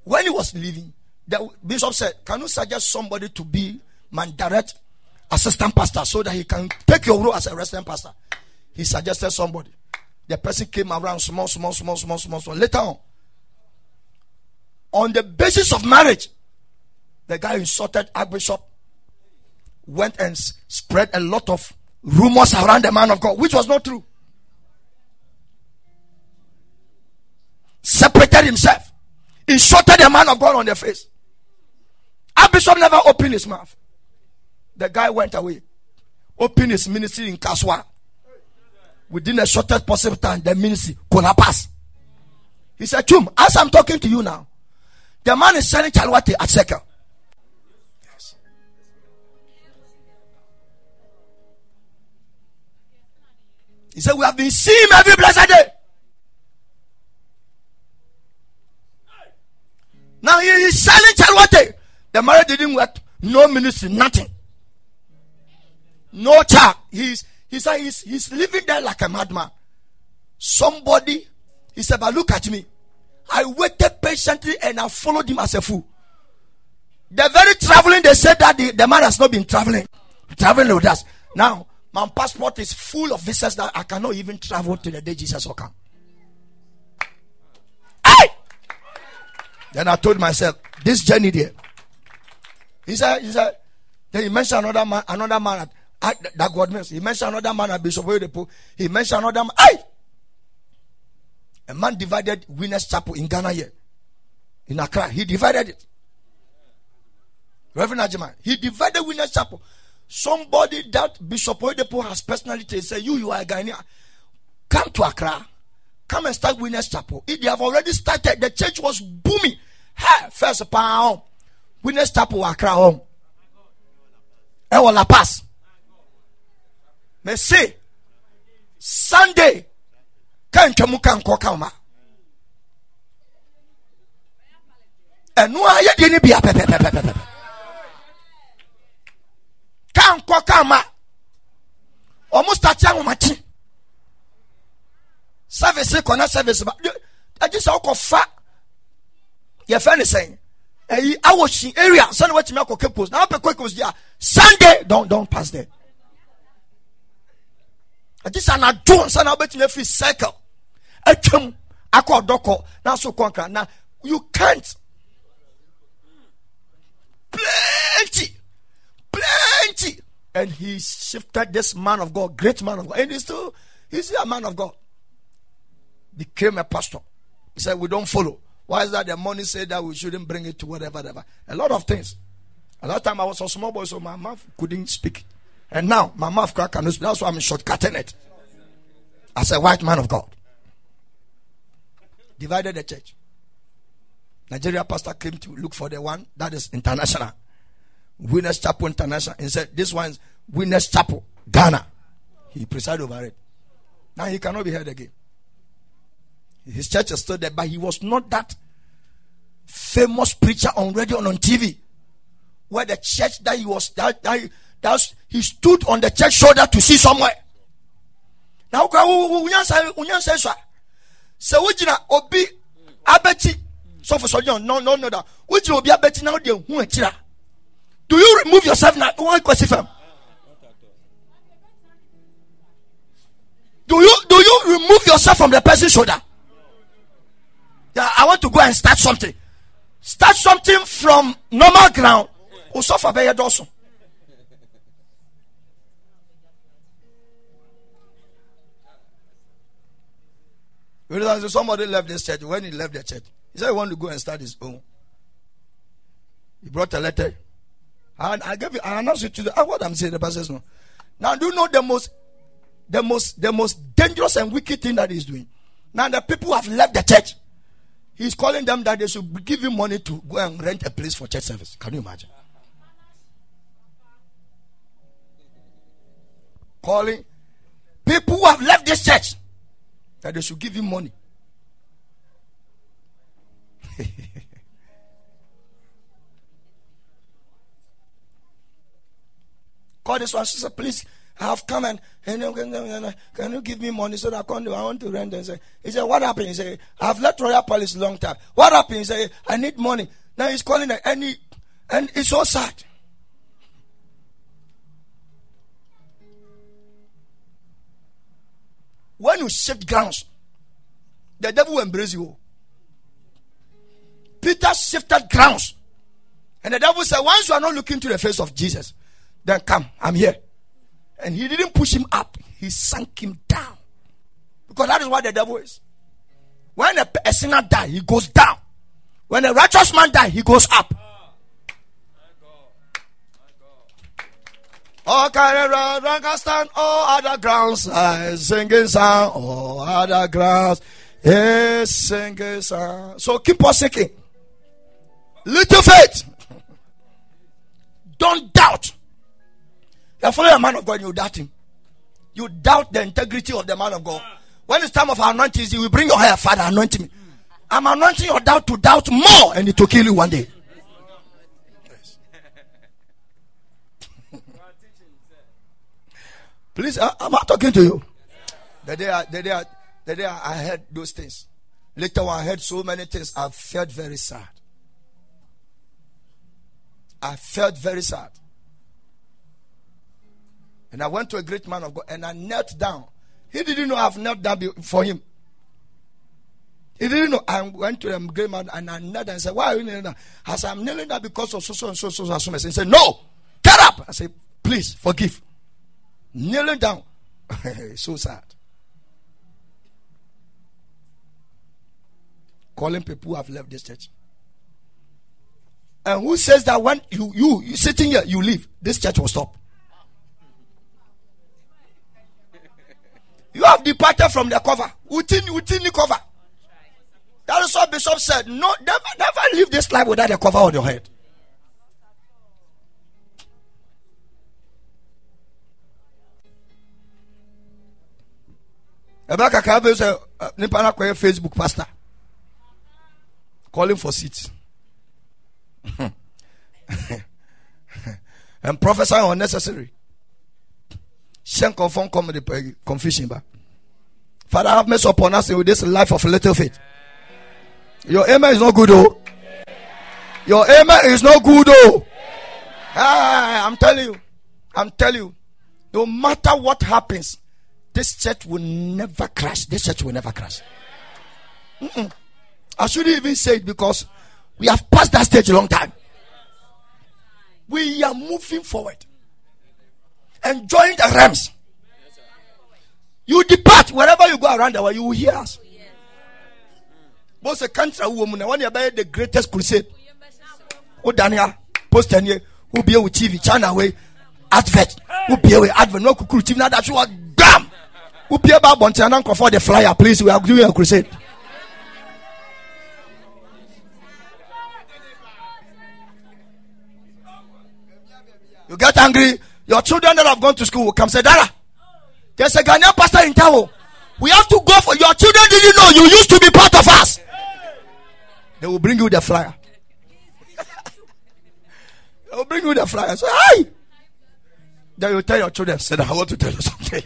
when he was leaving, the bishop said, can you suggest somebody to be my direct assistant pastor so that he can take your role as a resident pastor? He suggested somebody. The person came around small, small, small, small, small, small. Later on, on the basis of marriage, the guy insulted Archbishop, went and spread a lot of rumors around the man of God, which was not true. Separated himself. Insulted the man of God on the face. Archbishop never opened his mouth. The guy went away. Opened his ministry in Kaswa. Within the shortest possible time, the ministry collapsed. He said, Chum, as I'm talking to you now, the man is selling chalwati at Sekel. Yes. He said, we have been seeing him every blessed day. Now he is selling chalwate. The marriage didn't work. No ministry, nothing. No child. He's he's he's he's living there like a madman. Somebody, he said, but look at me. I waited patiently and I followed him as a fool. The very traveling, they said that the, the man has not been traveling. Traveling with us. Now, my passport is full of visas that I cannot even travel to the day Jesus will come. Then I told myself, this journey there. He said, he said, then he mentioned another man, another man I, that God means. He mentioned another man at Bishop Oyedepo. He mentioned another man. Aye! A man divided Winners Chapel in Ghana here. In Accra. He divided it. Reverend Ajima. He divided Winners Chapel. Somebody that Bishop Oyedepo has personally said, you, you are a Ghanaian. Come to Accra. Come and start Winners Chapel. If they have already started, the church was booming. Hey, first pound. Winners Chapel Accra home. I will pass. Me say Sunday. Can you come come? And no, I didn't be a pepe pepe pepe. Can you come? Almost at your match. Service, corner service. I just saw fat. Your friend is saying, I was in area. Sunday, what you make a campus now? Quick was there. Sunday, don't don't pass there. This an adjourn, son. I bet you every cycle. I come, I call Doko. Now so conquer. Now you can't. Plenty, plenty, and he shifted this man of God, great man of God, and he's still he's a man of God. Became a pastor. He said, "We don't follow." Why is that? The money said that we shouldn't bring it to whatever, whatever. A lot of things. A lot of time I was a small boy, so my mouth couldn't speak. And now, my mouth crack and that's why I'm shortcutting it. As a white man of God. Divided the church. Nigeria pastor came to look for the one that is international. Winners Chapel International. And said, this one is Winners Chapel, Ghana. He presided over it. Now he cannot be heard again. His church is still there, but he was not that famous preacher on radio and on T V. Where the church that he was, that, that he, That's, he stood on the church shoulder to see somewhere. Now, obi abeti. So for no, no, no, no. obi abeti now de. Do you remove yourself now? Do you do you remove yourself from the person's shoulder? Yeah, I want to go and start something. Start something from normal ground. Usofa be yedoso. Somebody left this church. When he left the church, he said he wanted to go and start his own. He brought a letter. And I gave you, I announced it to the, what I'm saying, the pastor says no. Now, do you know the most, the most, the most dangerous and wicked thing that he's doing? Now, the people who have left the church, he's calling them that they should give him money to go and rent a place for church service. Can you imagine? Calling people who have left this church. That they should give him money. Call this one. She said, please, I have come and, and, and, and can you give me money so that I can do? I want to rent. And say, he said, what happened? He said, I've left Royal Palace a long time. What happened? He said, I need money. Now he's calling her, and, he, and it's so sad. When you shift grounds, the devil will embrace you. Peter shifted grounds. And the devil said, once you are not looking to the face of Jesus, then come, I'm here. And he didn't push him up. He sank him down. Because that is what the devil is. When a, a sinner dies, he goes down. When a righteous man dies, he goes up. All kind of round can stand all other grounds. I singing sound, all other grounds. Yes, singing sound. So keep on singing. Little faith. Don't doubt. You follow a man of God, you doubt him. You doubt the integrity of the man of God. When it's time of anointing, you will bring your hair, Father, anoint me. I'm anointing your doubt to doubt more, and it will kill you one day. Please, I, I'm not talking to you. The day, I, the, day I, the day I heard those things. Later on, I heard so many things. I felt very sad. I felt very sad. And I went to a great man of God and I knelt down. He didn't know I've knelt down for him. He didn't know. I went to a great man and I knelt down and said, why are you kneeling down? I said, I'm kneeling down because of so, so, and so, so, so, so. He said, no, get up. I said, please, forgive. kneeling down. So sad. Calling people who have left this church. And who says that when you you, you sitting here, you leave, this church will stop. You have departed from the cover. Within, within the cover. That is what Bishop said. No, never, never leave this life without a cover on your head. Ebeka Kabe is a Nipana Koye Facebook pastor. Calling for seats. And prophesying unnecessary. Shen confirm come the confusion. Father, have mercy upon us with this life of little faith. Your amen is not good, oh. Your amen is not good, oh. Ah, I'm telling you. I'm telling you. No matter what happens, this church will never crash. This church will never crash. Mm-mm. I shouldn't even say it because we have passed that stage a long time. We are moving forward. Enjoying the realms. You depart wherever you go around the world, you will hear us. Both a country woman, one year by the greatest crusade. Oh, Daniel, post ten year, who be with T V, China way, advert, who be away, advert, no cuckoo, T V, now that you are. Who pay about Bontianan for the flyer, please? We are doing a crusade. You get angry, your children that have gone to school will come say, Dara, there's a Ghanaian pastor in town. We have to go for your children. Did you know you used to be part of us? They will bring you the flyer. They will bring you the flyer. Say, hi. Then you tell your children, say, I want to tell you something.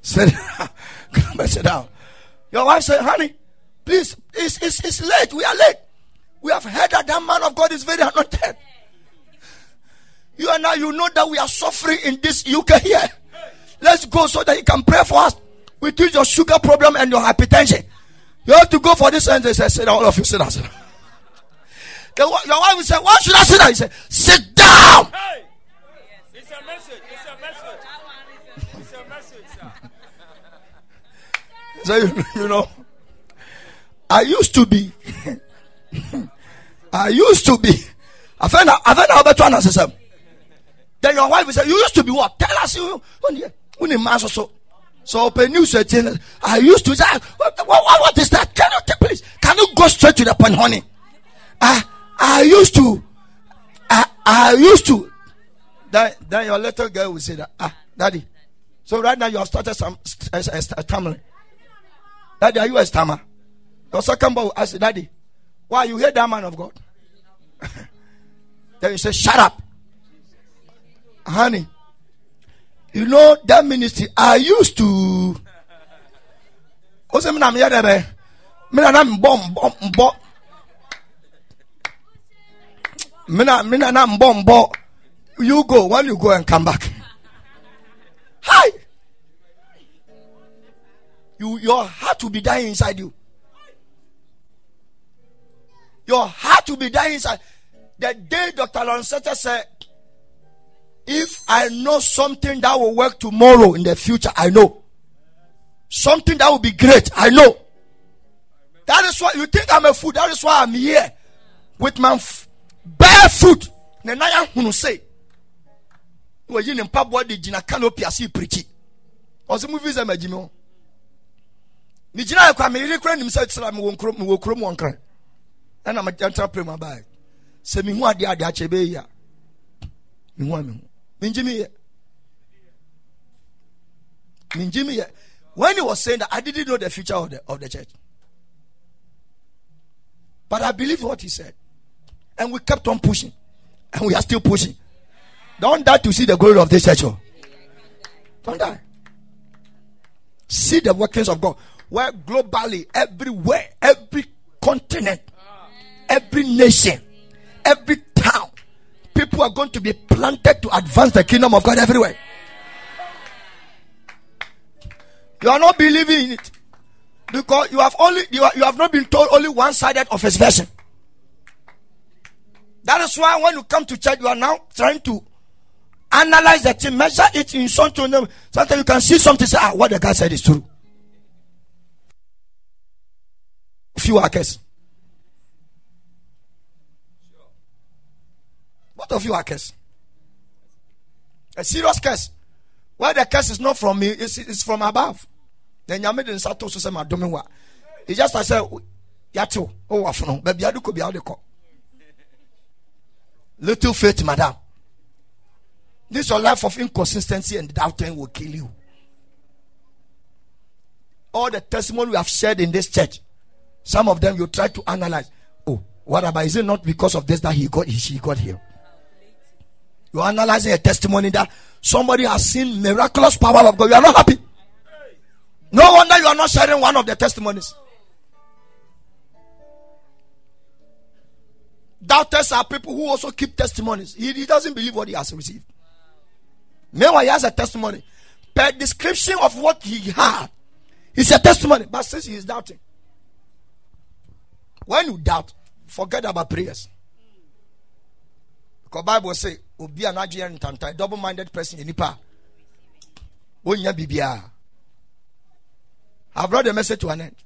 Sit down. Come and sit down. Your wife said, honey, please, it's, it's, it's late. We are late. We have heard that that man of God is very anointed. You and I, you know that we are suffering in this U K here. Let's go so that he can pray for us. We treat your sugar problem and your hypertension. You have to go for this. And they said, sit down, all of you, sit down, sit down. The, your wife said, why should I sit down? He said, sit down. Hey. It's a message. It's a message. It's a message, sir. So, you, you know, I used to be, I used to be, I found out, I found out about one system. Then your wife said, you used to be what? Tell us, you, when you man so, so open new certain, I used to say, what, what, what is that? Can you, take, please, can you go straight to the point, honey? I, I used to, I, I used to. Then, then your little girl will say that, ah, daddy. So right now you have started some uh, uh, stammering. Daddy, are you a stammer? Your second boy asked, Daddy, why you hear that man of God? Then you say, shut up. Honey, you know that ministry I used to. You go, when you go and come back. Hi! You, your heart will be dying inside you. Your heart will be dying inside. The day Doctor Lonsetta said, if I know something that will work tomorrow in the future, I know. Something that will be great, I know. That is why you think I'm a fool. That is why I'm here with my f- bare foot. Nenaya Hunusei. We in Papua de Gina Canopy as he preachy. Or the movies are Majimo. Nijina come in crane himself, Salam won't crop, will crop one crane. And I'm a gentle prima by. Send me what the other Chebeya. Minjimia. Minjimia. When he was saying that, I didn't know the future of the, of the church. But I believe what he said. And we kept on pushing. And we are still pushing. Don't die to see the glory of this church. Don't die. See the workings of God. Where globally, everywhere, every continent, every nation, every town, people are going to be planted to advance the kingdom of God everywhere. You are not believing in it because you have only you, are, you have not been told only one-sided of his version. That is why when you come to church, you are now trying to Analyze the thing, measure it in something. Sometimes you can see something, say, ah, what the guy said is true. Few hackers. Both of you are curse. A serious curse. Why the curse is not from me, it's, it's from above. Then you made in Sato so say my dominwa. It's just I said Yato, oh Afno, baby I do could be out the call. Little faith, madam. This your life of inconsistency and doubting will kill you. All the testimony we have shared in this church, some of them you try to analyze. Oh, what about is it not because of this that he got he she got here? You are analyzing a testimony that somebody has seen miraculous power of God. You are not happy. No wonder you are not sharing one of the testimonies. Doubters are people who also keep testimonies. He, he doesn't believe what he has received. Meanwhile, he has a testimony. Per description of what he had, it's a testimony. But since he is doubting, when you doubt, forget about prayers. Because Bible says, "Obi an Nigerian tantai double-minded person in Nipa." Onya bibia. I've brought the message to an end.